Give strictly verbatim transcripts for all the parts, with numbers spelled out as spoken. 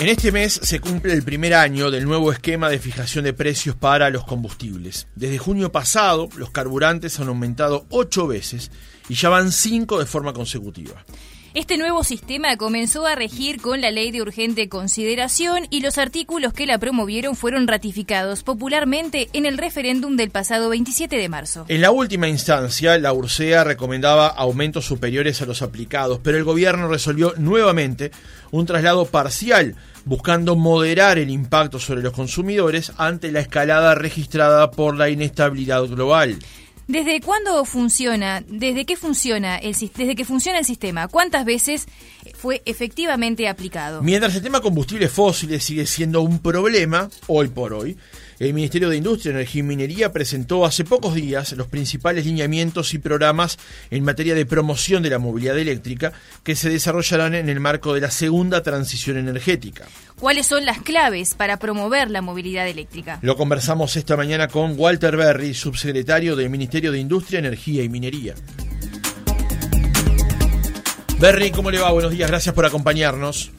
En este mes se cumple el primer año del nuevo esquema de fijación de precios para los combustibles. Desde junio pasado, los carburantes han aumentado ocho veces y ya van cinco de forma consecutiva. Este nuevo sistema comenzó a regir con la Ley de Urgente Consideración y los artículos que la promovieron fueron ratificados popularmente en el referéndum del pasado veintisiete de marzo. En la última instancia, la URSEA recomendaba aumentos superiores a los aplicados, pero el gobierno resolvió nuevamente un traslado parcial, buscando moderar el impacto sobre los consumidores ante la escalada registrada por la inestabilidad global. ¿Desde cuándo funciona? ¿Desde qué funciona el desde que funciona el sistema? ¿Cuántas veces fue efectivamente aplicado? Mientras el tema combustibles fósiles sigue siendo un problema hoy por hoy, el Ministerio de Industria, Energía y Minería presentó hace pocos días los principales lineamientos y programas en materia de promoción de la movilidad eléctrica que se desarrollarán en el marco de la segunda transición energética. ¿Cuáles son las claves para promover la movilidad eléctrica? Lo conversamos esta mañana con Walter Verri, subsecretario del Ministerio de Industria, Energía y Minería. Verri, ¿cómo le va? Buenos días, gracias por acompañarnos.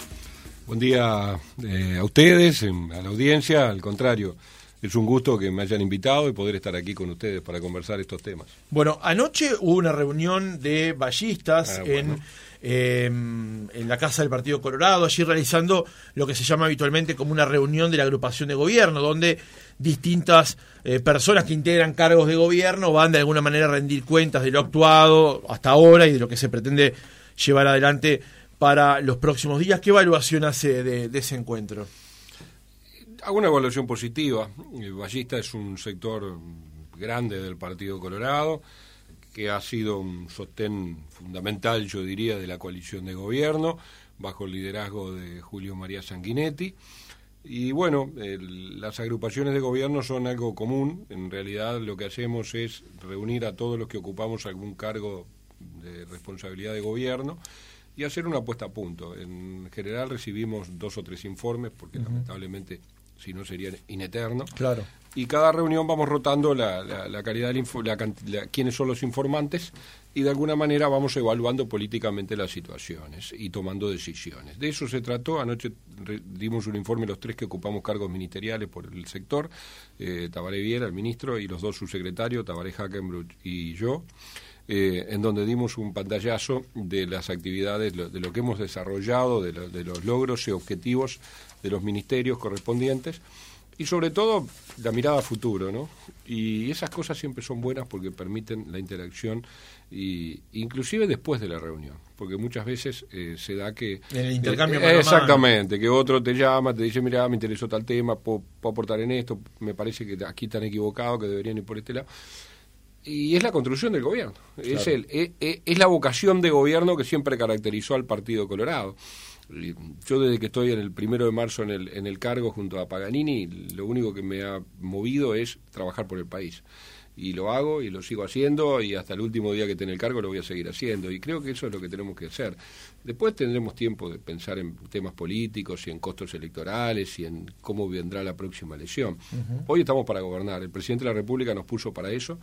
Buen día eh, a ustedes, a la audiencia, al contrario. Es un gusto que me hayan invitado y poder estar aquí con ustedes para conversar estos temas. Bueno, anoche hubo una reunión de ballistas ah, bueno. en, eh, en la Casa del Partido Colorado, allí realizando lo que se llama habitualmente como una reunión de la agrupación de gobierno, donde distintas eh, personas que integran cargos de gobierno van de alguna manera a rendir cuentas de lo actuado hasta ahora y de lo que se pretende llevar adelante para los próximos días. ¿Qué evaluación hace de, de ese encuentro? Hago una evaluación positiva. El ballista es un sector grande del Partido Colorado, que ha sido un sostén fundamental, yo diría, de la coalición de gobierno, bajo el liderazgo de Julio María Sanguinetti. Y bueno, el, las agrupaciones de gobierno son algo común. En realidad lo que hacemos es reunir a todos los que ocupamos algún cargo de responsabilidad de gobierno y hacer una puesta a punto. En general recibimos dos o tres informes, porque uh-huh. lamentablemente... si no sería ineterno. Claro. Y cada reunión vamos rotando la, la, la calidad del info, la, la, quiénes son los informantes, y de alguna manera vamos evaluando políticamente las situaciones y tomando decisiones. De eso se trató. Anoche re, dimos un informe los tres que ocupamos cargos ministeriales por el sector, eh, Tabaré Viera, el ministro, y los dos subsecretarios, Tabaré Hackenbruch y yo, eh, en donde dimos un pantallazo de las actividades, lo, de lo que hemos desarrollado, de, lo, de los logros y objetivos de los ministerios correspondientes, y sobre todo la mirada a futuro, ¿no? Y esas cosas siempre son buenas porque permiten la interacción, y inclusive después de la reunión, porque muchas veces eh, se da que... El intercambio eh, para Exactamente, mano. Que otro te llama, te dice, mirá, me interesó tal tema, puedo, puedo aportar en esto, me parece que aquí están equivocados, que deberían ir por este lado... Y es la construcción del gobierno, claro. es, el, es, es la vocación de gobierno que siempre caracterizó al Partido Colorado. Yo desde que estoy en el primero de marzo en el, en el cargo junto a Paganini, lo único que me ha movido es trabajar por el país. Y lo hago y lo sigo haciendo, y hasta el último día que esté en el cargo lo voy a seguir haciendo. Y creo que eso es lo que tenemos que hacer. Después tendremos tiempo de pensar en temas políticos y en costos electorales y en cómo vendrá la próxima elección. Uh-huh. Hoy estamos para gobernar. El presidente de la República nos puso para eso.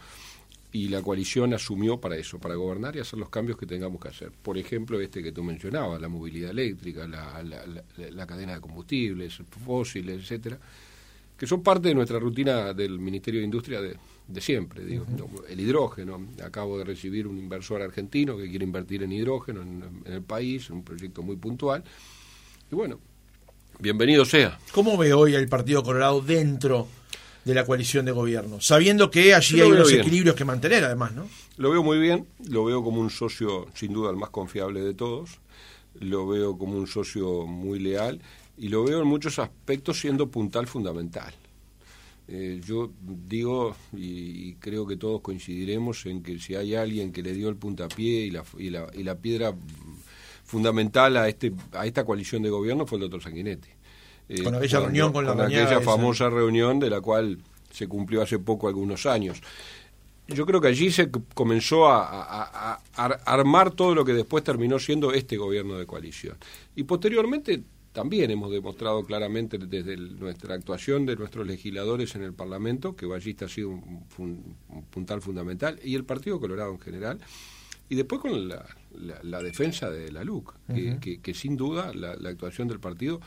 Y la coalición asumió para eso, para gobernar y hacer los cambios que tengamos que hacer. Por ejemplo, este que tú mencionabas, la movilidad eléctrica, la, la, la, la cadena de combustibles, fósiles, etcétera, que son parte de nuestra rutina del Ministerio de Industria de, de siempre. Digo, uh-huh. El hidrógeno. Acabo de recibir un inversor argentino que quiere invertir en hidrógeno en, en el país, un proyecto muy puntual. Y bueno, bienvenido sea. ¿Cómo ve hoy el Partido Colorado dentro de la coalición de gobierno, sabiendo que allí hay unos equilibrios que mantener además, ¿no? Lo veo muy bien, lo veo como un socio sin duda el más confiable de todos, lo veo como un socio muy leal y lo veo en muchos aspectos siendo puntal fundamental. Eh, yo digo y, y creo que todos coincidiremos en que si hay alguien que le dio el puntapié y la, y la, y la piedra fundamental a, este, a esta coalición de gobierno fue el doctor Sanguinetti. Eh, con aquella con, reunión con la con aquella famosa esa. reunión de la cual se cumplió hace poco algunos años. Yo creo que allí se comenzó a, a, a, a armar todo lo que después terminó siendo este gobierno de coalición. Y posteriormente también hemos demostrado claramente desde el, nuestra actuación de nuestros legisladores en el Parlamento que Ballista ha sido un, un, un puntal fundamental y el Partido Colorado en general. Y después con la, la, la defensa de la L U C, uh-huh. que, que, que sin duda la, la actuación del partido,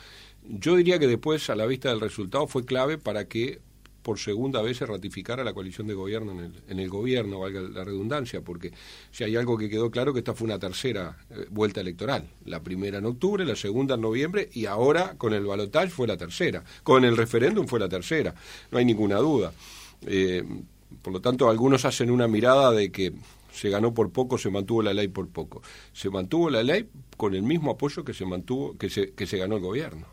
yo diría que después, a la vista del resultado, fue clave para que por segunda vez se ratificara la coalición de gobierno en el, en el gobierno, valga la redundancia, porque si hay algo que quedó claro, que esta fue una tercera eh, vuelta electoral. La primera en octubre, la segunda en noviembre, y ahora con el balotaje fue la tercera. Con el referéndum fue la tercera, no hay ninguna duda. Eh, por lo tanto, algunos hacen una mirada de que se ganó por poco, se mantuvo la ley por poco. Se mantuvo la ley con el mismo apoyo que se mantuvo, que se, que se ganó el gobierno.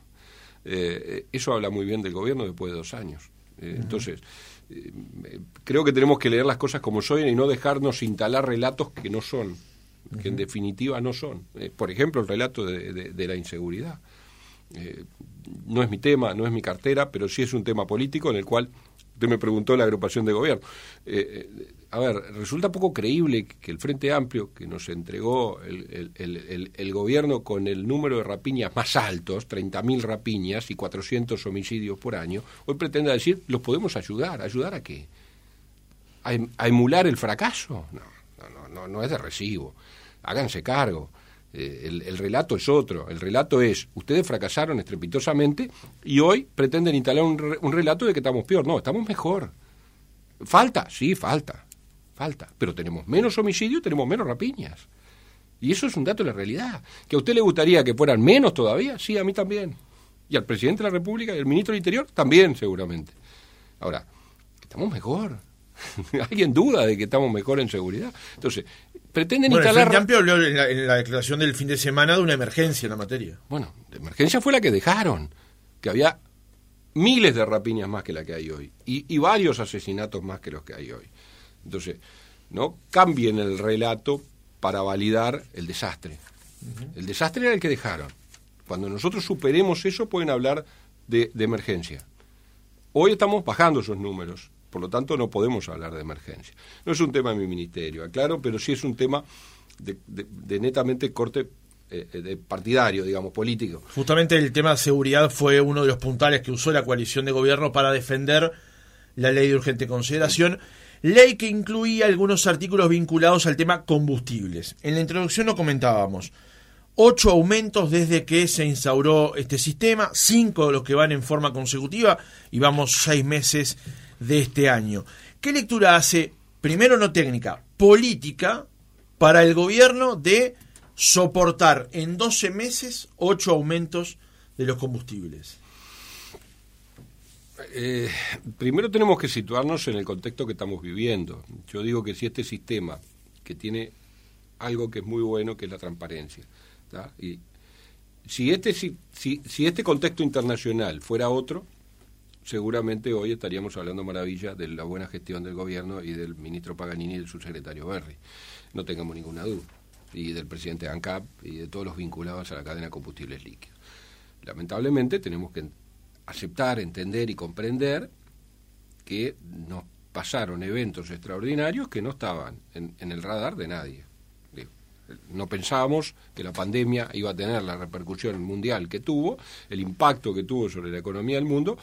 Eh, eso habla muy bien del gobierno después de dos años. Eh, uh-huh. Entonces, eh, creo que tenemos que leer las cosas como son y no dejarnos instalar relatos que no son, uh-huh. que en definitiva no son. Eh, por ejemplo, el relato de, de, de la inseguridad. Eh, no es mi tema, no es mi cartera, pero sí es un tema político en el cual... Usted me preguntó la agrupación de gobierno. Eh, eh, a ver, resulta poco creíble que el Frente Amplio, que nos entregó el, el, el, el gobierno con el número de rapiñas más altos, treinta mil rapiñas y cuatrocientos homicidios por año, hoy pretenda decir, los podemos ayudar. ¿Ayudar a qué? ¿A, a emular el fracaso? No, no, no, no es de recibo. Háganse cargo. Eh, el, el relato es otro. El relato es, ustedes fracasaron estrepitosamente y hoy pretenden instalar un, re, un relato de que estamos peor. No, estamos mejor. Falta, sí, falta. Falta. Pero tenemos menos homicidios, tenemos menos rapiñas. Y eso es un dato de la realidad. ¿Que a usted le gustaría que fueran menos todavía? Sí, a mí también. Y al presidente de la República y al ministro del Interior también, seguramente. Ahora, estamos mejor. ¿Alguien duda de que estamos mejor en seguridad? Entonces... Pretenden bueno, instalar... El Frente Amplio habló en la, en la declaración del fin de semana de una emergencia en la materia. Bueno, la emergencia fue la que dejaron, que había miles de rapiñas más que la que hay hoy y, y varios asesinatos más que los que hay hoy. Entonces, no cambien el relato para validar el desastre. Uh-huh. El desastre era el que dejaron. Cuando nosotros superemos eso pueden hablar de, de emergencia. Hoy estamos bajando esos números. Por lo tanto, no podemos hablar de emergencia. No es un tema de mi ministerio, aclaro, pero sí es un tema de, de, de netamente corte eh, de partidario, digamos, político. Justamente el tema de seguridad fue uno de los puntales que usó la coalición de gobierno para defender la ley de urgente consideración, ley que incluía algunos artículos vinculados al tema combustibles. En la introducción lo comentábamos. Ocho aumentos desde que se instauró este sistema, cinco de los que van en forma consecutiva y vamos seis meses de este año. ¿Qué lectura hace, primero no técnica, política, para el gobierno de soportar en doce meses ocho aumentos de los combustibles? Eh, primero tenemos que situarnos en el contexto que estamos viviendo. Yo digo que si este sistema, que tiene algo que es muy bueno, que es la transparencia, ¿tá? Y si este, si, si, si este contexto internacional fuera otro, seguramente hoy estaríamos hablando maravilla de la buena gestión del gobierno y del ministro Paganini y del subsecretario Verri. No tengamos ninguna duda. Y del presidente de ANCAP y de todos los vinculados a la cadena de combustibles líquidos. Lamentablemente tenemos que aceptar, entender y comprender que nos pasaron eventos extraordinarios que no estaban en, en el radar de nadie. No pensábamos que la pandemia iba a tener la repercusión mundial que tuvo, el impacto que tuvo sobre la economía del mundo,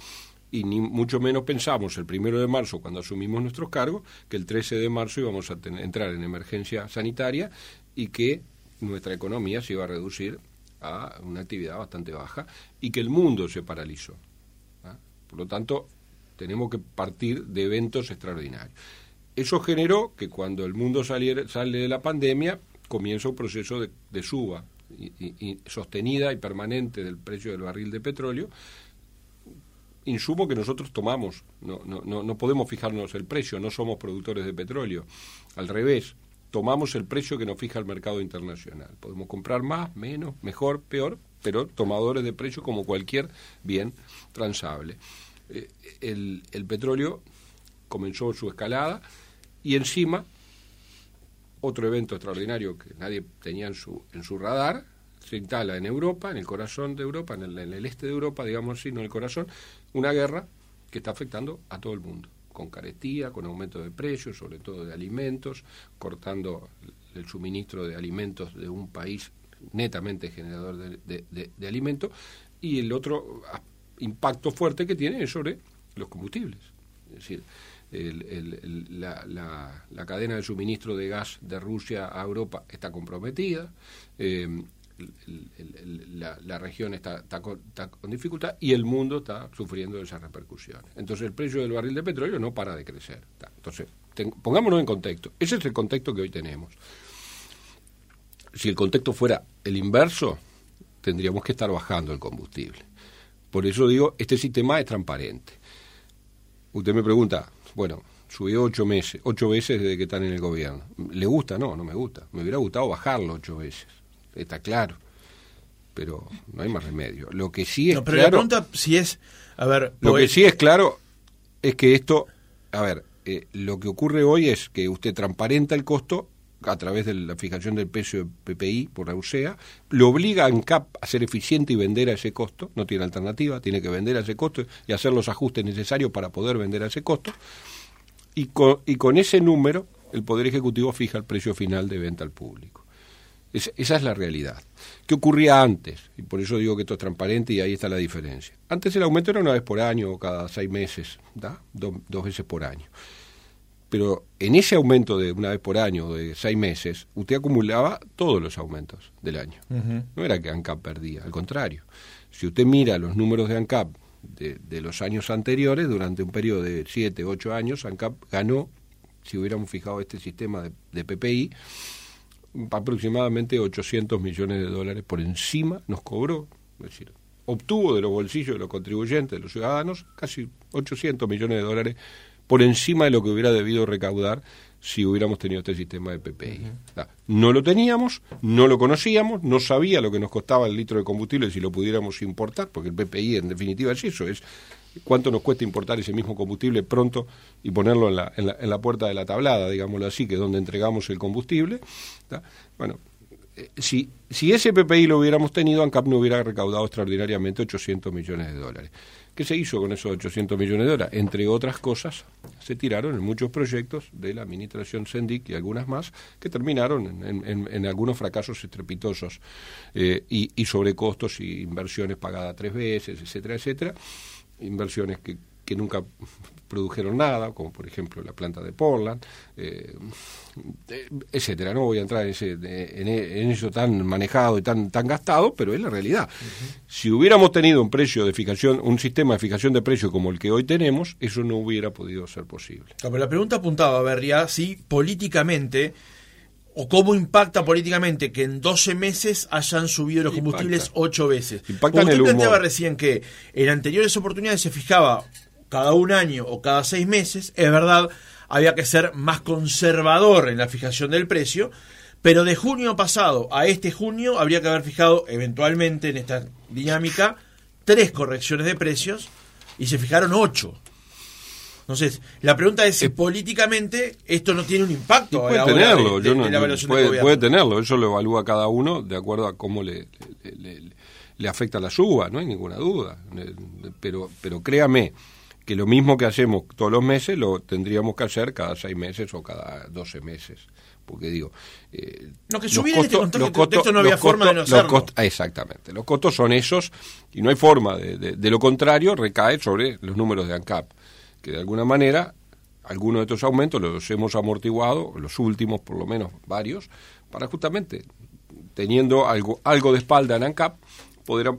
y ni mucho menos pensamos el primero de marzo, cuando asumimos nuestros cargos, que el trece de marzo íbamos a ten- entrar en emergencia sanitaria y que nuestra economía se iba a reducir a una actividad bastante baja y que el mundo se paralizó. ¿Ah? Por lo tanto, tenemos que partir de eventos extraordinarios. Eso generó que cuando el mundo saliera, sale de la pandemia, comienza un proceso de, de suba y, y, y sostenida y permanente del precio del barril de petróleo, insumo que nosotros tomamos, no, no, no, no podemos fijarnos el precio, no somos productores de petróleo, al revés, tomamos el precio que nos fija el mercado internacional, podemos comprar más, menos, mejor, peor, pero tomadores de precio como cualquier bien transable. Eh, el, el petróleo comenzó su escalada y encima... Otro evento extraordinario que nadie tenía en su, en su radar, se instala en Europa, en el corazón de Europa, en el, en el este de Europa, digamos así, no en el corazón, una guerra que está afectando a todo el mundo, con carestía, con aumento de precios, sobre todo de alimentos, cortando el suministro de alimentos de un país netamente generador de, de, de, de alimentos, y el otro impacto fuerte que tiene es sobre los combustibles. Es decir, el, el, la, la, la cadena de suministro de gas de Rusia a Europa está comprometida, eh, el, el, la, la región está, está, con, está con dificultad y el mundo está sufriendo esas repercusiones. Entonces el precio del barril de petróleo no para de crecer. Entonces, ten, pongámonos en contexto. Ese es el contexto que hoy tenemos. Si el contexto fuera el inverso, tendríamos que estar bajando el combustible. Por eso digo, este sistema es transparente. Usted me pregunta, bueno, subió ocho meses, ocho veces desde que están en el gobierno. ¿Le gusta? No, no me gusta. Me hubiera gustado bajarlo ocho veces, está claro. Pero no hay más remedio. Lo que sí es no, pero claro... Pero la pregunta si es... A ver, lo pues... que sí es claro es que esto... A ver, eh, lo que ocurre hoy es que usted transparenta el costo a través de la fijación del precio de P P I por la URSEA, lo obliga a ANCAP a ser eficiente y vender a ese costo, no tiene alternativa, tiene que vender a ese costo y hacer los ajustes necesarios para poder vender a ese costo, y con, y con ese número el Poder Ejecutivo fija el precio final de venta al público. Es, esa es la realidad. ¿Qué ocurría antes? Y por eso digo que esto es transparente y ahí está la diferencia. Antes el aumento era una vez por año o cada seis meses, ¿da? Do, dos veces por año. Pero en ese aumento de una vez por año, de seis meses, usted acumulaba todos los aumentos del año. Uh-huh. No era que ANCAP perdía, al contrario. Si usted mira los números de ANCAP de, de los años anteriores, durante un periodo de siete, ocho años, ANCAP ganó, si hubiéramos fijado este sistema de, de P P I, aproximadamente ochocientos millones de dólares por encima nos cobró, es decir, obtuvo de los bolsillos de los contribuyentes, de los ciudadanos, casi ochocientos millones de dólares por encima de lo que hubiera debido recaudar si hubiéramos tenido este sistema de P P I. Uh-huh. No lo teníamos, no lo conocíamos, no sabía lo que nos costaba el litro de combustible si lo pudiéramos importar, porque el P P I en definitiva es eso, es cuánto nos cuesta importar ese mismo combustible pronto y ponerlo en la, en la, en la puerta de la tablada, digámoslo así, que es donde entregamos el combustible. ¿Tá? Bueno, eh, si, si ese P P I lo hubiéramos tenido, ANCAP no hubiera recaudado extraordinariamente ochocientos millones de dólares. ¿Qué se hizo con esos ochocientos millones de dólares? Entre otras cosas, se tiraron en muchos proyectos de la administración Sendic y algunas más que terminaron en, en, en algunos fracasos estrepitosos eh, y, y sobrecostos y inversiones pagadas tres veces, etcétera, etcétera. Inversiones que, que nunca produjeron nada, como por ejemplo la planta de Portland, eh, etcétera. No voy a entrar en, ese, en, en eso tan manejado y tan, tan gastado, pero es la realidad. Uh-huh. Si hubiéramos tenido un precio de fijación, un sistema de fijación de precios como el que hoy tenemos, eso no hubiera podido ser posible. Pero la pregunta apuntaba, Verri, si políticamente, o cómo impacta políticamente que en doce meses hayan subido los combustibles ocho veces. Impacta en el humor. Usted planteaba recién que en anteriores oportunidades se fijaba cada un año o cada seis meses, es verdad, había que ser más conservador en la fijación del precio, pero de junio pasado a este junio habría que haber fijado eventualmente en esta dinámica tres correcciones de precios y se fijaron ocho. Entonces, la pregunta es si eh, políticamente esto no tiene un impacto. Puede a la tenerlo, hora de, yo no, de la evaluación puede, del gobierno. Puede tenerlo, eso lo evalúa cada uno de acuerdo a cómo le... le, le, le afecta la suba, no hay ninguna duda, pero, pero créame que lo mismo que hacemos todos los meses lo tendríamos que hacer cada seis meses o cada doce meses. Porque digo... Eh, no, que subir en este contexto, contexto no había costos, forma de no hacerlo. Cost, exactamente. Los costos son esos y no hay forma. De, de, de lo contrario, recae sobre los números de ANCAP. Que de alguna manera, algunos de estos aumentos los hemos amortiguado, los últimos por lo menos varios, para justamente, teniendo algo, algo de espalda en ANCAP, poder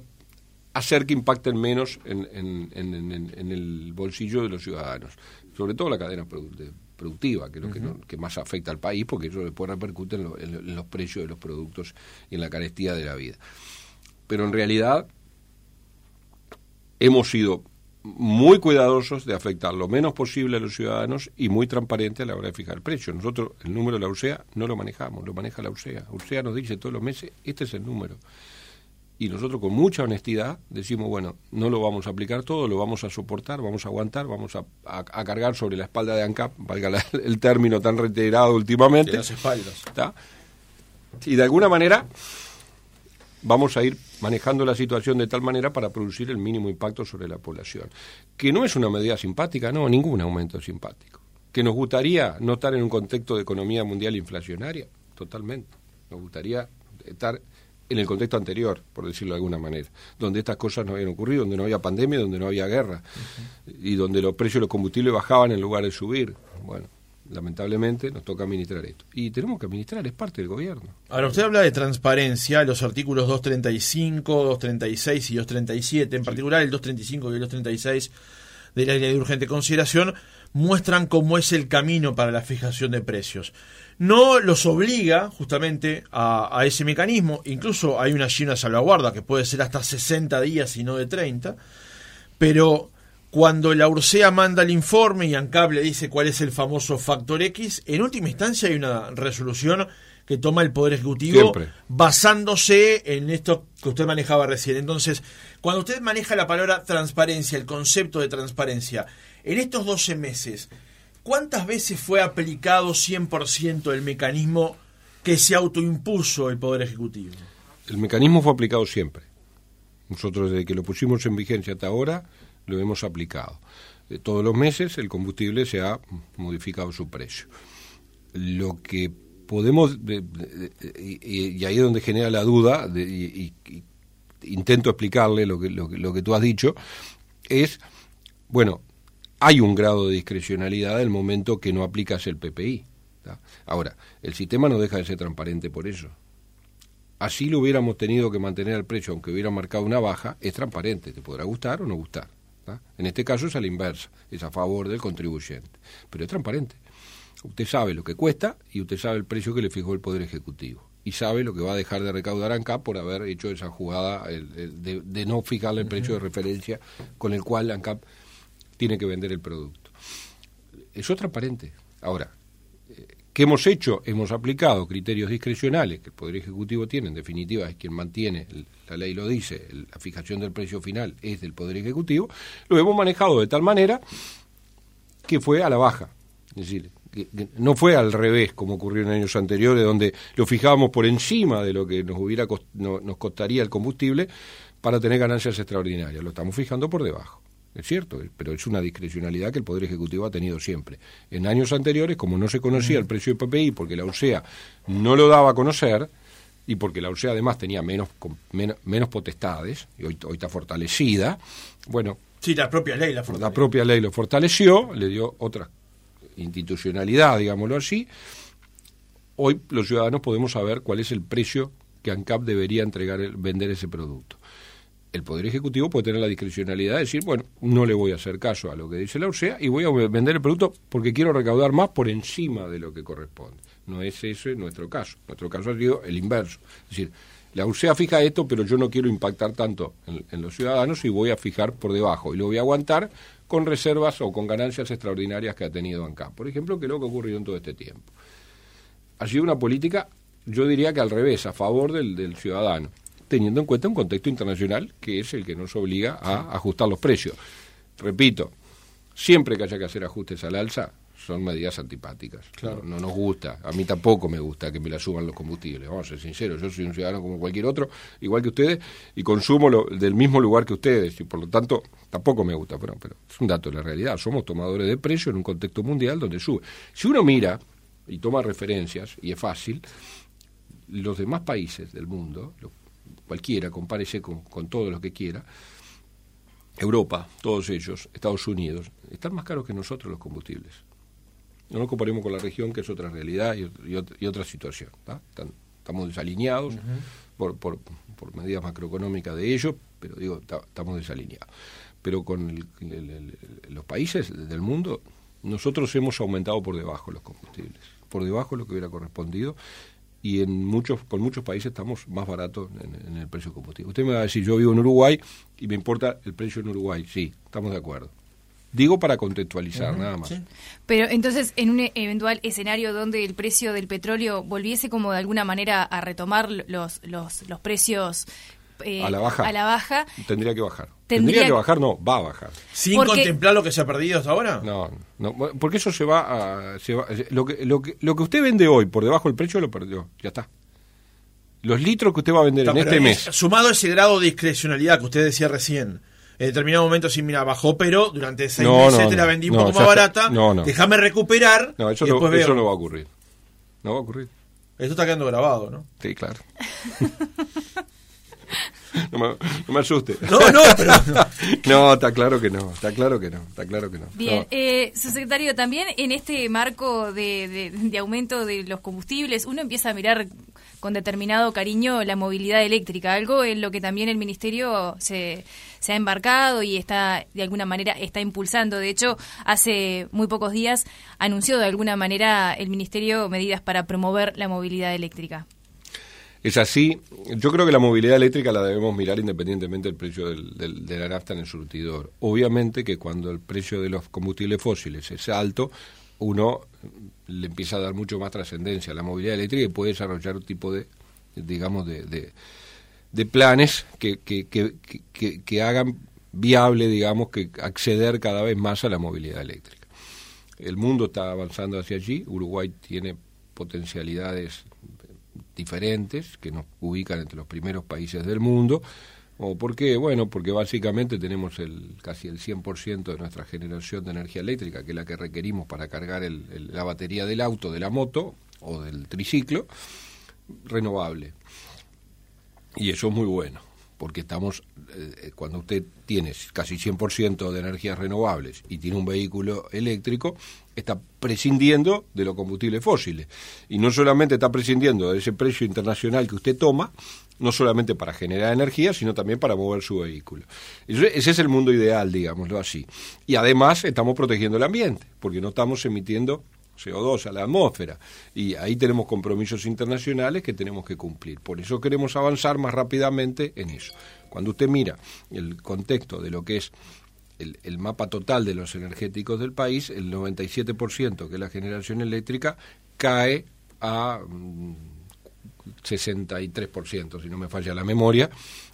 hacer que impacten menos en, en, en, en, en el bolsillo de los ciudadanos, sobre todo la cadena productiva, que es lo que, uh-huh. no, que más afecta al país, porque eso después repercute en, lo, en, en los precios de los productos y en la carestía de la vida. Pero en realidad hemos sido muy cuidadosos de afectar lo menos posible a los ciudadanos y muy transparente a la hora de fijar el precio. Nosotros el número de la URSEA no lo manejamos, lo maneja la URSEA. URSEA nos dice todos los meses, este es el número. Y nosotros con mucha honestidad decimos, bueno, no lo vamos a aplicar todo, lo vamos a soportar, vamos a aguantar, vamos a, a, a cargar sobre la espalda de ANCAP, valga la, el término tan reiterado últimamente. De las espaldas. ¿Tá? Y de alguna manera vamos a ir manejando la situación de tal manera para producir el mínimo impacto sobre la población. Que no es una medida simpática, no, ningún aumento es simpático. Que nos gustaría no estar en un contexto de economía mundial inflacionaria, totalmente. Nos gustaría estar en el contexto anterior, por decirlo de alguna manera, donde estas cosas no habían ocurrido, donde no había pandemia, donde no había guerra, uh-huh. y donde los precios de los combustibles bajaban en lugar de subir. Bueno, lamentablemente nos toca administrar esto. Y tenemos que administrar, es parte del gobierno. Ahora, usted habla de transparencia, los artículos doscientos treinta y cinco, doscientos treinta y seis y doscientos treinta y siete, en particular el doscientos treinta y cinco y el doscientos treinta y seis de la ley de urgente consideración, muestran cómo es el camino para la fijación de precios. No los obliga justamente a, a ese mecanismo, incluso hay una allí una salvaguarda que puede ser hasta sesenta días y no de treinta, pero cuando la URSEA manda el informe y ANCAP le dice cuál es el famoso factor X, en última instancia hay una resolución que toma el Poder Ejecutivo siempre, basándose en esto que usted manejaba recién. Entonces, cuando usted maneja la palabra transparencia, el concepto de transparencia, en estos doce meses, ¿cuántas veces fue aplicado cien por ciento el mecanismo que se autoimpuso el Poder Ejecutivo? El mecanismo fue aplicado siempre. Nosotros, desde que lo pusimos en vigencia hasta ahora, lo hemos aplicado. Todos los meses el combustible se ha modificado su precio. Lo que podemos, de, de, de, y, y ahí es donde genera la duda, de, y, y intento explicarle lo que, lo, lo que tú has dicho, es, bueno, hay un grado de discrecionalidad del momento que no aplicas el P P I. ¿Tá? Ahora, el sistema no deja de ser transparente por eso. Así lo hubiéramos tenido que mantener al precio, aunque hubiera marcado una baja, es transparente, te podrá gustar o no gustar. ¿Tá? En este caso es a la inversa, es a favor del contribuyente, pero es transparente. Usted sabe lo que cuesta y usted sabe el precio que le fijó el Poder Ejecutivo. Y sabe lo que va a dejar de recaudar ANCAP por haber hecho esa jugada el, el, de, de no fijarle el precio de referencia con el cual ANCAP tiene que vender el producto. Eso es transparente. Ahora, ¿qué hemos hecho? Hemos aplicado criterios discrecionales que el Poder Ejecutivo tiene, en definitiva es quien mantiene, la ley lo dice, la fijación del precio final es del Poder Ejecutivo, lo hemos manejado de tal manera que fue a la baja. Es decir, que no fue al revés como ocurrió en años anteriores, donde lo fijábamos por encima de lo que nos hubiera cost- no, nos costaría el combustible para tener ganancias extraordinarias. Lo estamos fijando por debajo. Es cierto, pero es una discrecionalidad que el Poder Ejecutivo ha tenido siempre. En años anteriores, como no se conocía el precio del P P I porque la URSEA no lo daba a conocer y porque la URSEA además tenía menos menos, menos potestades, y hoy, hoy está fortalecida, bueno... Sí, la propia ley la fortaleció. La propia ley lo fortaleció, le dio otra institucionalidad, digámoslo así. Hoy los ciudadanos podemos saber cuál es el precio que ANCAP debería entregar, vender ese producto. El Poder Ejecutivo puede tener la discrecionalidad de decir, bueno, no le voy a hacer caso a lo que dice la URSEA y voy a vender el producto porque quiero recaudar más por encima de lo que corresponde. No es ese nuestro caso. Nuestro caso ha sido el inverso. Es decir, la URSEA fija esto, pero yo no quiero impactar tanto en, en los ciudadanos y voy a fijar por debajo. Y lo voy a aguantar con reservas o con ganancias extraordinarias que ha tenido ANCAP. Por ejemplo, que es lo que ha ocurrido en todo este tiempo. Ha sido una política, yo diría que al revés, a favor del, del ciudadano, teniendo en cuenta un contexto internacional que es el que nos obliga a ajustar los precios. Repito, siempre que haya que hacer ajustes al alza, son medidas antipáticas. Claro. No, no nos gusta, a mí tampoco me gusta que me la suban los combustibles. Vamos a ser sinceros, yo soy un ciudadano como cualquier otro, igual que ustedes, y consumo lo, del mismo lugar que ustedes, y por lo tanto tampoco me gusta. Pero, pero es un dato de la realidad, somos tomadores de precios en un contexto mundial donde sube. Si uno mira y toma referencias, y es fácil, los demás países del mundo... Los cualquiera, compárese con, con todo lo que quiera, Europa, todos ellos, Estados Unidos, están más caros que nosotros los combustibles. No nos comparemos con la región, que es otra realidad y, y, y otra situación. Están, estamos desalineados uh-huh. por, por, por medidas macroeconómicas de ellos, pero digo, ta, estamos desalineados. Pero con el, el, el, los países del mundo, nosotros hemos aumentado por debajo los combustibles, por debajo de lo que hubiera correspondido, y en muchos con muchos países estamos más baratos en, en el precio combustible. Usted me va a decir, yo vivo en Uruguay y me importa el precio en Uruguay. Sí, estamos de acuerdo. Digo para contextualizar, uh-huh, nada más. Sí. Pero entonces, en un eventual escenario donde el precio del petróleo volviese como de alguna manera a retomar los los, los precios... Eh, a la baja. A la baja. Tendría que bajar. Tendría, Tendría que bajar, no, va a bajar. ¿Sin porque... contemplar lo que se ha perdido hasta ahora? No, no, porque eso se va a... Se va, lo, que, lo, que, lo que usted vende hoy por debajo del precio lo perdió, ya está. Los litros que usted va a vender está, en este es, mes. Sumado a ese grado de discrecionalidad que usted decía recién, en determinado momento sí, mira, bajó, pero durante seis no, meses no, te la vendí no, un poco no, más barata, no, no. Déjame recuperar. No, eso, no, eso no va a ocurrir. No va a ocurrir. Esto está quedando grabado, ¿no? Sí, claro. no, me, no me asuste. No, no, pero... No. No, está claro que no, está claro que no, está claro que no. Bien, no. Eh, subsecretario, también en este marco de, de, de aumento de los combustibles, uno empieza a mirar con determinado cariño la movilidad eléctrica, algo en lo que también el Ministerio se, se ha embarcado y está, de alguna manera, está impulsando. De hecho, hace muy pocos días anunció de alguna manera el Ministerio medidas para promover la movilidad eléctrica. Es así. Yo creo que la movilidad eléctrica la debemos mirar independientemente del precio del, del, de la nafta en el surtidor. Obviamente que cuando el precio de los combustibles fósiles es alto, uno le empieza a dar mucho más trascendencia a la movilidad eléctrica y puede desarrollar un tipo de, digamos, de, de, de planes que, que, que, que, que hagan viable, digamos, que acceder cada vez más a la movilidad eléctrica. El mundo está avanzando hacia allí. Uruguay tiene potencialidades diferentes que nos ubican entre los primeros países del mundo. ¿O por qué? Bueno, porque básicamente tenemos el casi el cien por ciento de nuestra generación de energía eléctrica, que es la que requerimos para cargar el, el, la batería del auto, de la moto o del triciclo, renovable. Y eso es muy bueno, porque estamos eh, cuando usted tiene casi cien por ciento de energías renovables y tiene un vehículo eléctrico, está prescindiendo de los combustibles fósiles. Y no solamente está prescindiendo de ese precio internacional que usted toma, no solamente para generar energía, sino también para mover su vehículo. Ese es el mundo ideal, digámoslo así. Y además estamos protegiendo el ambiente, porque no estamos emitiendo C O dos a la atmósfera, y ahí tenemos compromisos internacionales que tenemos que cumplir. Por eso queremos avanzar más rápidamente en eso. Cuando usted mira el contexto de lo que es el, el mapa total de los energéticos del país, el noventa y siete por ciento que es la generación eléctrica cae a sesenta y tres por ciento, si no me falla la memoria.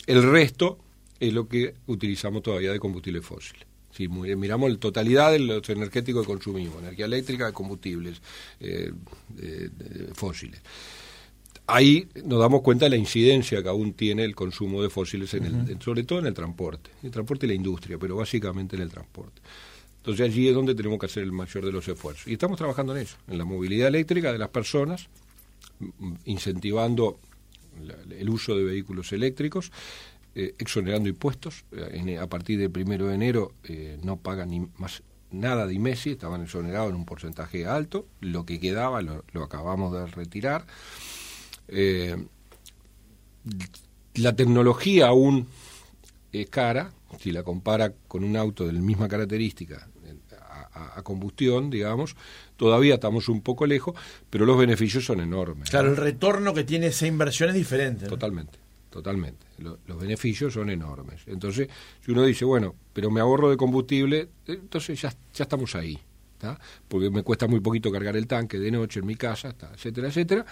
El resto es lo que utilizamos todavía de combustibles fósiles. Si miramos la totalidad de los energéticos que consumimos, energía eléctrica, combustibles eh, eh, fósiles, ahí nos damos cuenta de la incidencia que aún tiene el consumo de fósiles, en el, uh-huh. sobre todo en el transporte, el transporte y la industria, pero básicamente en el transporte. Entonces allí es donde tenemos que hacer el mayor de los esfuerzos. Y estamos trabajando en eso, en la movilidad eléctrica de las personas, incentivando el uso de vehículos eléctricos, Eh, exonerando impuestos. En, a partir del primero de enero eh, no pagan ni más nada de IMESI, estaban exonerados en un porcentaje alto, lo que quedaba lo, lo acabamos de retirar. Eh, la tecnología aún es cara, si la compara con un auto de la misma característica a, a, a combustión, digamos, todavía estamos un poco lejos, pero los beneficios son enormes. Claro, ¿no? El retorno que tiene esa inversión es diferente, ¿no? Totalmente. Totalmente. Los beneficios son enormes. Entonces, si uno dice, bueno, pero me ahorro de combustible, entonces ya, ya estamos ahí, ¿tá? Porque me cuesta muy poquito cargar el tanque de noche en mi casa, ¿tá? etcétera, etcétera.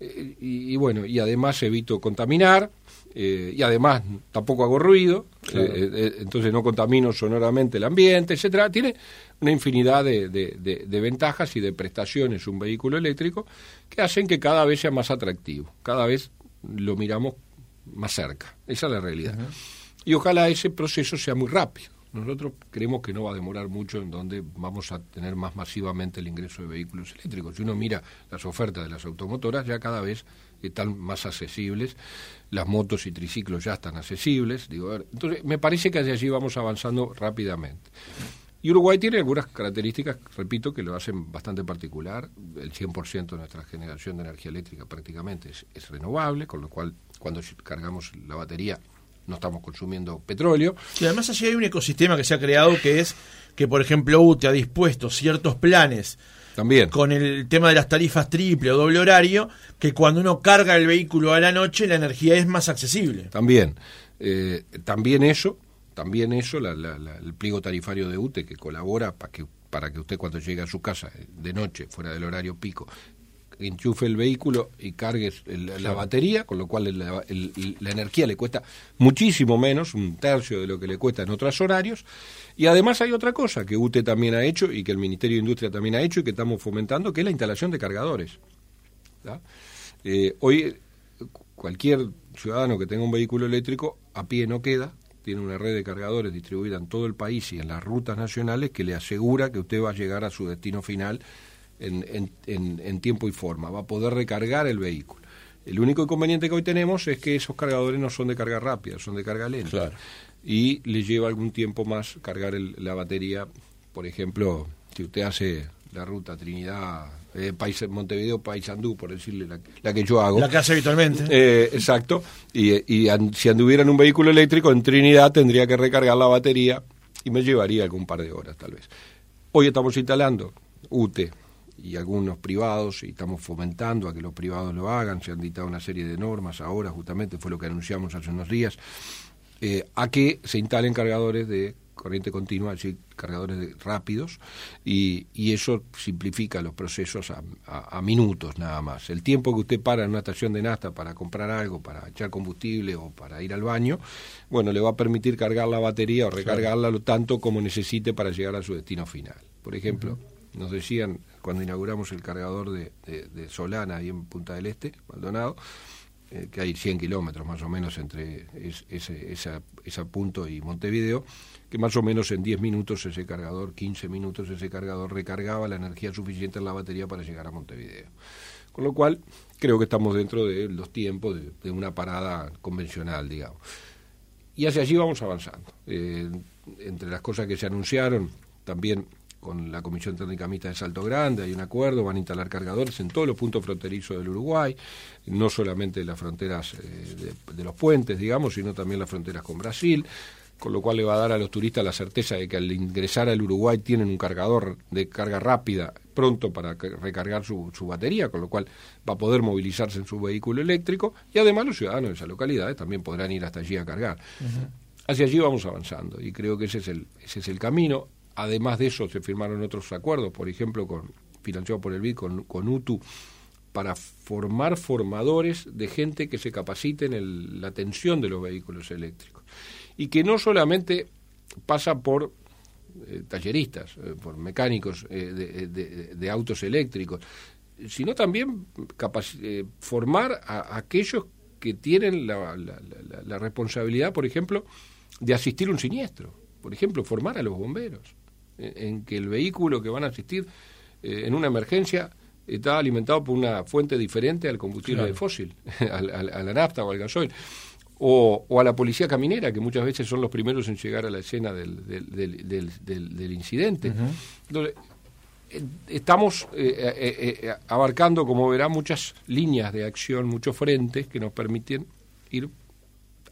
Eh, y, y bueno, y además evito contaminar, eh, y además tampoco hago ruido, claro. eh, eh, entonces no contamino sonoramente el ambiente, etcétera. Tiene una infinidad de, de, de, de ventajas y de prestaciones un vehículo eléctrico que hacen que cada vez sea más atractivo, cada vez lo miramos más cerca. Esa es la realidad. Uh-huh. Y ojalá ese proceso sea muy rápido. Nosotros creemos que no va a demorar mucho en donde vamos a tener más masivamente el ingreso de vehículos eléctricos. Si uno mira las ofertas de las automotoras, ya cada vez están más accesibles. Las motos y triciclos ya están accesibles. Digo, entonces, me parece que hacia allí vamos avanzando rápidamente. Y Uruguay tiene algunas características, repito, que lo hacen bastante particular. El cien por ciento de nuestra generación de energía eléctrica prácticamente es, es renovable, con lo cual cuando cargamos la batería no estamos consumiendo petróleo. Y además allí hay un ecosistema que se ha creado, que es que, por ejemplo, U T E ha dispuesto ciertos planes también con el tema de las tarifas triple o doble horario, que cuando uno carga el vehículo a la noche la energía es más accesible. También, eh, también eso... También eso, la, la, la, el pliego tarifario de U T E, que colabora para que, para que usted cuando llegue a su casa de noche, fuera del horario pico, enchufe el vehículo y cargue el, la, la batería, con lo cual la, el, la energía le cuesta muchísimo menos, un tercio de lo que le cuesta en otros horarios. Y además hay otra cosa que U T E también ha hecho y que el Ministerio de Industria también ha hecho y que estamos fomentando, que es la instalación de cargadores. Eh, hoy cualquier ciudadano que tenga un vehículo eléctrico a pie no queda. Tiene una red de cargadores distribuida en todo el país y en las rutas nacionales que le asegura que usted va a llegar a su destino final en, en, en, en tiempo y forma, va a poder recargar el vehículo. El único inconveniente que hoy tenemos es que esos cargadores no son de carga rápida, son de carga lenta. Claro. Y le lleva algún tiempo más cargar el, la batería. Por ejemplo, si usted hace la ruta Trinidad, eh, País, Montevideo, Paysandú, por decirle la, la que yo hago. La que hace habitualmente. Eh, exacto. Y, y an, si anduviera en un vehículo eléctrico, en Trinidad tendría que recargar la batería y me llevaría algún par de horas, tal vez. Hoy estamos instalando U T E y algunos privados, y estamos fomentando a que los privados lo hagan. Se han dictado una serie de normas ahora, justamente fue lo que anunciamos hace unos días, eh, a que se instalen cargadores de corriente continua, es decir, cargadores de, rápidos, y, y eso simplifica los procesos a, a, a minutos nada más. El tiempo que usted para en una estación de nafta para comprar algo, para echar combustible o para ir al baño, bueno, le va a permitir cargar la batería o recargarla lo tanto como necesite para llegar a su destino final. Por ejemplo, nos decían cuando inauguramos el cargador de, de, de Solana, ahí en Punta del Este, Maldonado, eh, que hay cien kilómetros más o menos entre es, ese, esa, ese punto y Montevideo, que más o menos en diez minutos ese cargador, quince minutos ese cargador, recargaba la energía suficiente en la batería para llegar a Montevideo. Con lo cual, creo que estamos dentro de los tiempos de, de una parada convencional, digamos. Y hacia allí vamos avanzando. Eh, entre las cosas que se anunciaron, también con la Comisión Técnica Mixta de Salto Grande, hay un acuerdo, van a instalar cargadores en todos los puntos fronterizos del Uruguay, no solamente las fronteras eh, de, de los puentes, digamos, sino también las fronteras con Brasil, con lo cual le va a dar a los turistas la certeza de que al ingresar al Uruguay tienen un cargador de carga rápida pronto para recargar su, su batería, con lo cual va a poder movilizarse en su vehículo eléctrico, y además los ciudadanos de esas localidades también podrán ir hasta allí a cargar. Uh-huh. Hacia allí vamos avanzando, y creo que ese es el, ese es el camino. Además de eso, se firmaron otros acuerdos, por ejemplo, con, financiado por el B I D, con, con U T U, para formar formadores de gente que se capacite en el, la atención de los vehículos eléctricos. Y que no solamente pasa por eh, talleristas, eh, por mecánicos eh, de, de, de autos eléctricos, sino también capac- eh, formar a, a aquellos que tienen la, la, la, la responsabilidad, por ejemplo, de asistir un siniestro. Por ejemplo, formar a los bomberos en, en que el vehículo que van a asistir eh, en una emergencia está alimentado por una fuente diferente al combustible claro. de fósil, al, al, a la nafta o al gasoil, o, o a la policía caminera, que muchas veces son los primeros en llegar a la escena del, del, del, del, del, del incidente. Uh-huh. Entonces, estamos eh, eh, eh, abarcando, como verá, muchas líneas de acción, muchos frentes que nos permiten ir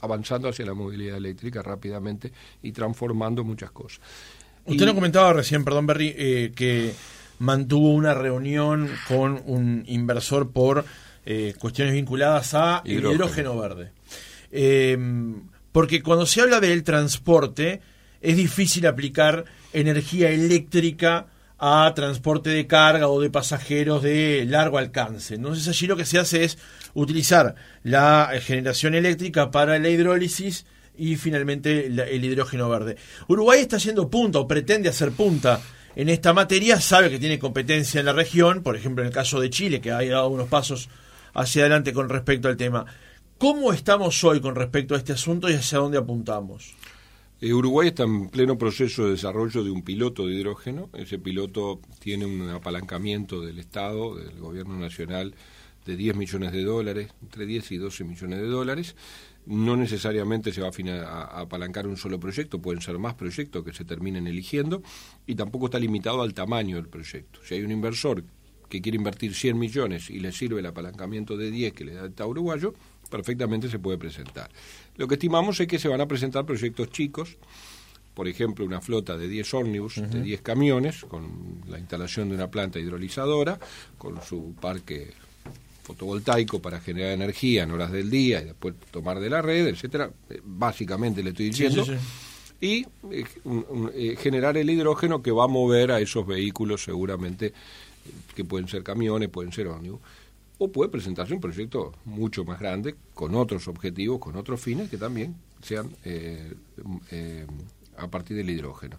avanzando hacia la movilidad eléctrica rápidamente y transformando muchas cosas. Usted nos comentaba recién, perdón, Verri, eh, que mantuvo una reunión con un inversor por eh, cuestiones vinculadas a hidrógeno, hidrógeno verde. Eh, porque cuando se habla del transporte, es difícil aplicar energía eléctrica a transporte de carga o de pasajeros de largo alcance. Entonces allí lo que se hace es utilizar la generación eléctrica para la hidrólisis y finalmente el hidrógeno verde. Uruguay está haciendo punta o pretende hacer punta en esta materia, sabe que tiene competencia en la región, por ejemplo en el caso de Chile, que ha dado unos pasos hacia adelante con respecto al tema. ¿Cómo estamos hoy con respecto a este asunto y hacia dónde apuntamos? Eh, Uruguay está en pleno proceso de desarrollo de un piloto de hidrógeno. Ese piloto tiene un apalancamiento del Estado, del Gobierno Nacional, de diez millones de dólares, entre diez y doce millones de dólares. No necesariamente se va a, a apalancar un solo proyecto, pueden ser más proyectos que se terminen eligiendo, y tampoco está limitado al tamaño del proyecto. Si hay un inversor que quiere invertir cien millones y le sirve el apalancamiento de diez que le da el Estado uruguayo, perfectamente se puede presentar. Lo que estimamos es que se van a presentar proyectos chicos, por ejemplo una flota de diez ómnibus, uh-huh. de diez camiones, con la instalación de una planta hidrolizadora, con su parque fotovoltaico para generar energía en horas del día y después tomar de la red, etcétera. Básicamente le estoy diciendo. Sí, sí, sí. Y eh, un, un, eh, generar el hidrógeno que va a mover a esos vehículos seguramente, eh, que pueden ser camiones, pueden ser ómnibus. O puede presentarse un proyecto mucho más grande, con otros objetivos, con otros fines, que también sean eh, eh, a partir del hidrógeno.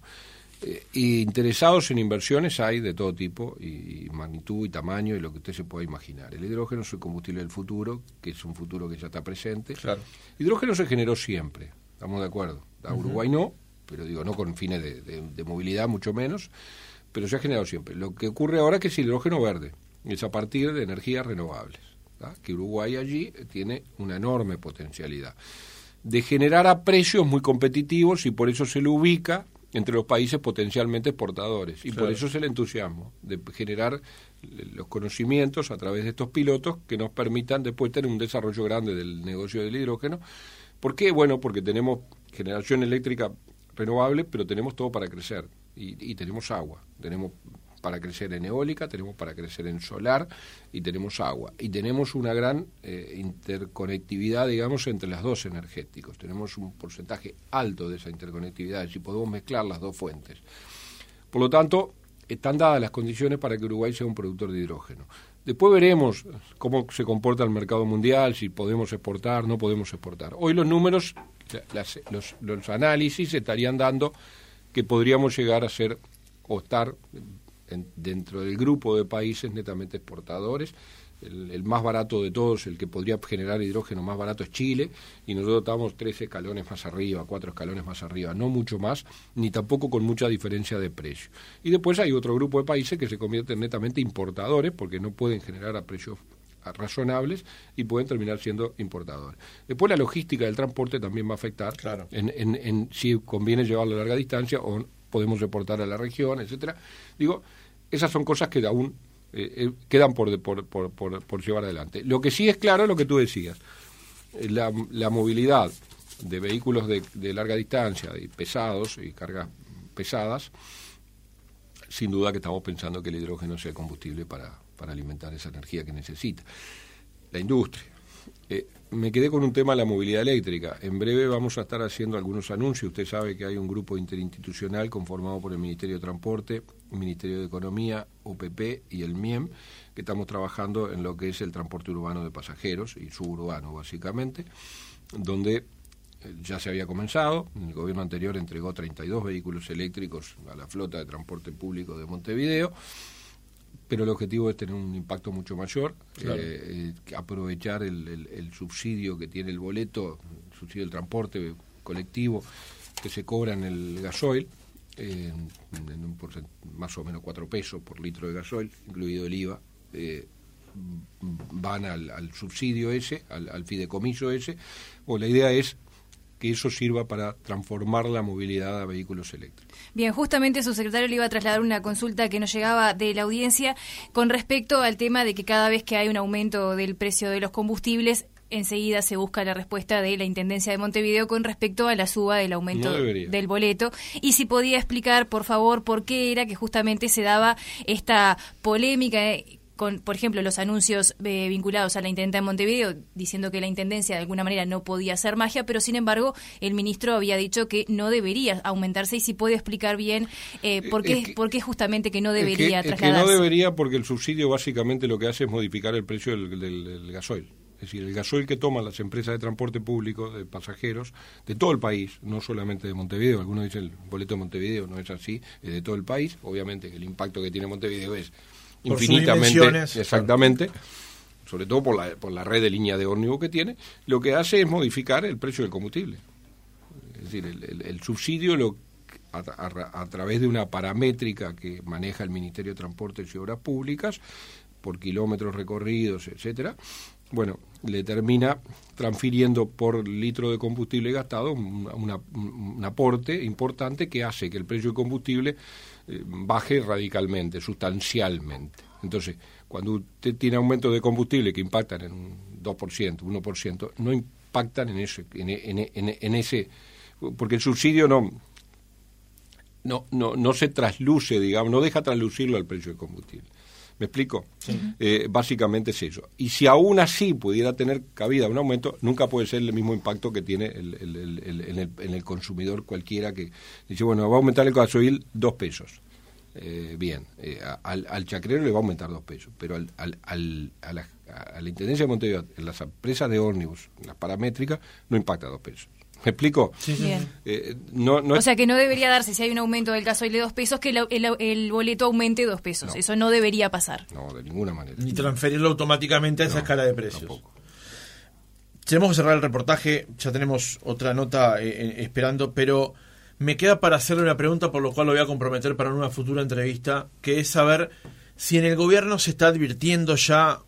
Eh, y interesados en inversiones hay de todo tipo, y, y magnitud, y tamaño, y lo que usted se pueda imaginar. El hidrógeno es el combustible del futuro, que es un futuro que ya está presente. Claro. Hidrógeno se generó siempre, estamos de acuerdo. A Uruguay uh-huh. no, pero digo, no con fines de, de, de movilidad, mucho menos, pero se ha generado siempre. Lo que ocurre ahora es que es hidrógeno verde. Es a partir de energías renovables. ¿tá? Que Uruguay allí tiene una enorme potencialidad de generar a precios muy competitivos, y por eso se lo ubica entre los países potencialmente exportadores. Y claro, por eso es el entusiasmo de generar los conocimientos a través de estos pilotos que nos permitan después tener un desarrollo grande del negocio del hidrógeno. ¿Por qué? Bueno, porque tenemos generación eléctrica renovable, pero tenemos todo para crecer. Y, y tenemos agua, tenemos para crecer en eólica, tenemos para crecer en solar y tenemos agua. Y tenemos una gran eh, interconectividad, digamos, entre las dos energéticos. Tenemos un porcentaje alto de esa interconectividad, es decir, podemos mezclar las dos fuentes. Por lo tanto, están dadas las condiciones para que Uruguay sea un productor de hidrógeno. Después veremos cómo se comporta el mercado mundial, si podemos exportar, no podemos exportar. Hoy los números, las, los, los análisis estarían dando que podríamos llegar a ser o estar dentro del grupo de países netamente exportadores. El, el más barato de todos, el que podría generar hidrógeno más barato, es Chile, y nosotros estamos tres escalones más arriba, cuatro escalones más arriba, no mucho más, ni tampoco con mucha diferencia de precio. Y después hay otro grupo de países que se convierten netamente importadores, porque no pueden generar a precios razonables y pueden terminar siendo importadores. Después la logística del transporte también va a afectar, claro, en, en, en si conviene llevarlo a larga distancia o podemos reportar a la región, etcétera. Digo, esas son cosas que aún eh, eh, quedan por, por, por, por, por llevar adelante. Lo que sí es claro es lo que tú decías. La, la movilidad de vehículos de, de larga distancia, y pesados y cargas pesadas, sin duda que estamos pensando que el hidrógeno sea el combustible para, para alimentar esa energía que necesita la industria. Eh, me quedé con un tema de la movilidad eléctrica. En breve vamos a estar haciendo algunos anuncios. Usted sabe que hay un grupo interinstitucional conformado por el Ministerio de Transporte, el Ministerio de Economía, O P P y el MIEM, que estamos trabajando en lo que es el transporte urbano de pasajeros y suburbano, básicamente, donde ya se había comenzado. El gobierno anterior entregó treinta y dos vehículos eléctricos a la flota de transporte público de Montevideo, pero el objetivo es tener un impacto mucho mayor, claro, eh, eh, aprovechar el, el, el subsidio que tiene el boleto, el subsidio del transporte colectivo que se cobra en el gasoil, eh, en un porcent- más o menos cuatro pesos por litro de gasoil, incluido el I V A, eh, van al, al subsidio ese, al, al fideicomiso ese. O la idea es que eso sirva para transformar la movilidad a vehículos eléctricos. Bien, justamente su secretario le iba a trasladar una consulta que nos llegaba de la audiencia con respecto al tema de que cada vez que hay un aumento del precio de los combustibles, enseguida se busca la respuesta de la Intendencia de Montevideo con respecto a la suba del aumento del boleto. Y si podía explicar, por favor, por qué era que justamente se daba esta polémica eh, con, por ejemplo, los anuncios eh, vinculados a la Intendencia de Montevideo, diciendo que la Intendencia de alguna manera no podía hacer magia, pero sin embargo el ministro había dicho que no debería aumentarse, y si puede explicar bien eh, por, qué, es que, por qué justamente que no debería es que, trasladarse. Es que no debería porque el subsidio básicamente lo que hace es modificar el precio del, del, del gasoil. Es decir, el gasoil que toman las empresas de transporte público, de pasajeros, de todo el país, no solamente de Montevideo. Algunos dicen el boleto de Montevideo, no es así, es de todo el país. Obviamente que el impacto que tiene Montevideo es infinitamente, exactamente, claro, sobre todo por la, por la red de línea de ómnibus que tiene. Lo que hace es modificar el precio del combustible, es decir, el, el, el subsidio lo, a, a, a través de una paramétrica que maneja el Ministerio de Transportes y Obras Públicas por kilómetros recorridos, etcétera. Bueno, le termina transfiriendo por litro de combustible gastado un, una, un aporte importante que hace que el precio del combustible eh, baje radicalmente, sustancialmente. Entonces, cuando usted tiene aumentos de combustible que impactan en un dos por ciento, uno por ciento, no impactan en ese, en, en, en, en ese, porque el subsidio no, no, no, no se trasluce, digamos, no deja traslucirlo al precio del combustible. ¿Me explico? Sí. Eh, básicamente es eso. Y si aún así pudiera tener cabida un aumento, nunca puede ser el mismo impacto que tiene el, el, el, el, en, el, en el consumidor cualquiera que dice, bueno, va a aumentar el gasoil dos pesos. Eh, bien, eh, al, al chacrero le va a aumentar dos pesos, pero al, al, al, a, la, a la Intendencia de Montevideo, en las empresas de ómnibus, las paramétricas, no impacta dos pesos. ¿Me explico? Sí, sí. Bien. Eh, no, no o sea que no debería darse, si hay un aumento del gasoil de dos pesos, que el, el, el boleto aumente dos pesos. No. Eso no debería pasar. No, de ninguna manera. Ni transferirlo automáticamente a no, esa escala de precios. Tampoco. Tenemos que cerrar el reportaje, ya tenemos otra nota eh, esperando, pero me queda para hacerle una pregunta, por lo cual lo voy a comprometer para una futura entrevista, que es saber si en el gobierno se está advirtiendo ya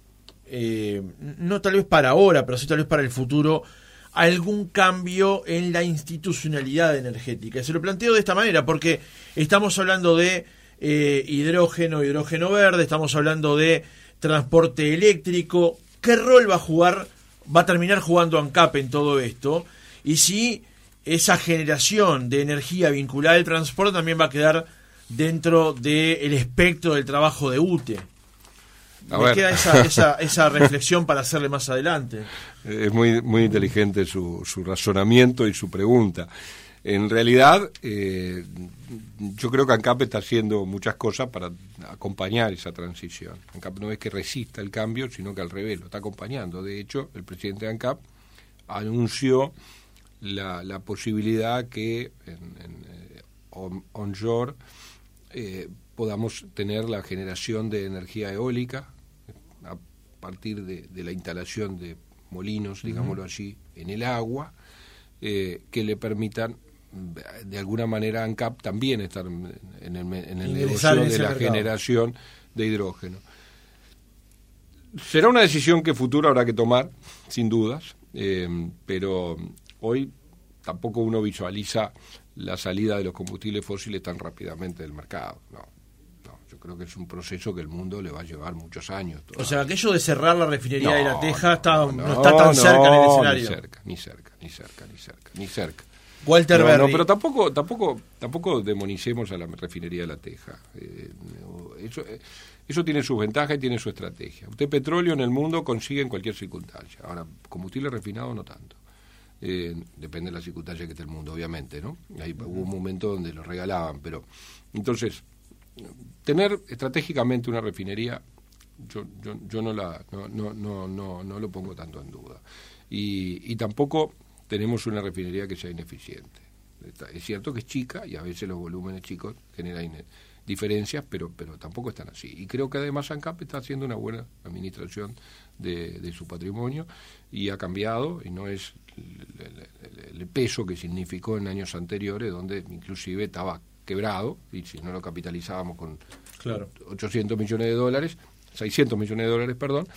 eh, no tal vez para ahora, pero sí tal vez para el futuro, algún cambio en la institucionalidad energética. Se lo planteo de esta manera porque estamos hablando de eh, hidrógeno, hidrógeno verde, estamos hablando de transporte eléctrico. ¿Qué rol va a jugar, va a terminar jugando ANCAP en todo esto? Y si esa generación de energía vinculada al transporte también va a quedar dentro del espectro del trabajo de U T E. A Me ver. queda esa, esa, esa reflexión para hacerle más adelante. Es muy, muy inteligente su, su razonamiento y su pregunta. En realidad, eh, yo creo que ANCAP está haciendo muchas cosas para acompañar esa transición. ANCAP no es que resista el cambio, sino que al revés, lo está acompañando. De hecho, el presidente de ANCAP anunció la, la posibilidad que en, en on, onshore eh, podamos tener la generación de energía eólica a partir de, de la instalación de molinos, digámoslo así, en el agua, eh, que le permitan de alguna manera ANCAP también estar en el, en el negocio de la mercado. generación de hidrógeno. Será una decisión que futuro habrá que tomar, sin dudas, eh, pero hoy tampoco uno visualiza la salida de los combustibles fósiles tan rápidamente del mercado. No, no, yo creo que es un proceso que el mundo le va a llevar muchos años todavía. O sea, aquello de cerrar la refinería no, de La Teja no, está, no, no está tan no, cerca en el escenario. Ni cerca, ni cerca, ni cerca, ni cerca, ni cerca. Walter Verri. No, no, pero tampoco, tampoco, tampoco demonicemos a la refinería de La Teja. Eh, eso, eh, eso tiene sus ventajas y tiene su estrategia. Usted petróleo en el mundo consigue en cualquier circunstancia. Ahora, combustible refinado no tanto. Eh, depende de las circunstancias que esté el mundo, obviamente, ¿no? Ahí uh-huh. hubo un momento donde lo regalaban, pero... Entonces, tener estratégicamente una refinería, yo, yo, yo no la no, no, no, no, no lo pongo tanto en duda. Y, y tampoco... tenemos una refinería que sea ineficiente. Es cierto que es chica y a veces los volúmenes chicos generan diferencias, pero pero tampoco están así. Y creo que además ANCAP está haciendo una buena administración de, de su patrimonio y ha cambiado, y no es el, el, el peso que significó en años anteriores, donde inclusive estaba quebrado, y si no lo capitalizábamos con claro. ochocientos millones de dólares, seiscientos millones de dólares, perdón,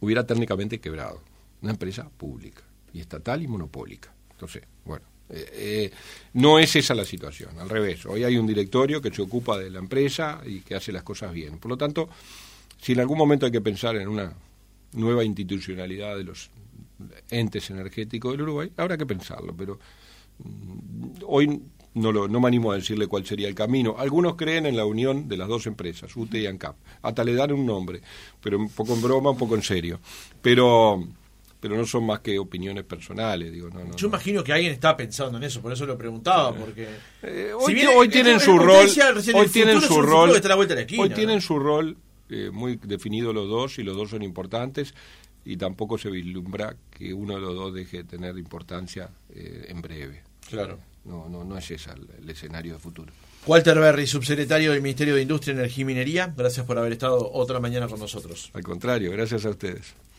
hubiera técnicamente quebrado. Una empresa pública. Y estatal y monopólica. Entonces, bueno, eh, eh, no es esa la situación, al revés. Hoy hay un directorio que se ocupa de la empresa y que hace las cosas bien. Por lo tanto, si en algún momento hay que pensar en una nueva institucionalidad de los entes energéticos del Uruguay, habrá que pensarlo, pero mm, hoy no, lo, no me animo a decirle cuál sería el camino. Algunos creen en la unión de las dos empresas, U T E y ANCAP. Hasta le dan un nombre, pero un poco en broma, un poco en serio. Pero... pero no son más que opiniones personales. Digo, no, no, Yo no. imagino que alguien está pensando en eso, por eso lo preguntaba, porque... Eh, hoy, si bien, hoy tienen su rol, hoy tienen su rol, hoy tienen su rol muy definido los dos, y los dos son importantes, y tampoco se vislumbra que uno de los dos deje de tener importancia eh, en breve. Claro. No, no, no es ese el, el escenario de futuro. Walter Verri, subsecretario del Ministerio de Industria, Energía y Minería, gracias por haber estado otra mañana con nosotros. Al contrario, gracias a ustedes.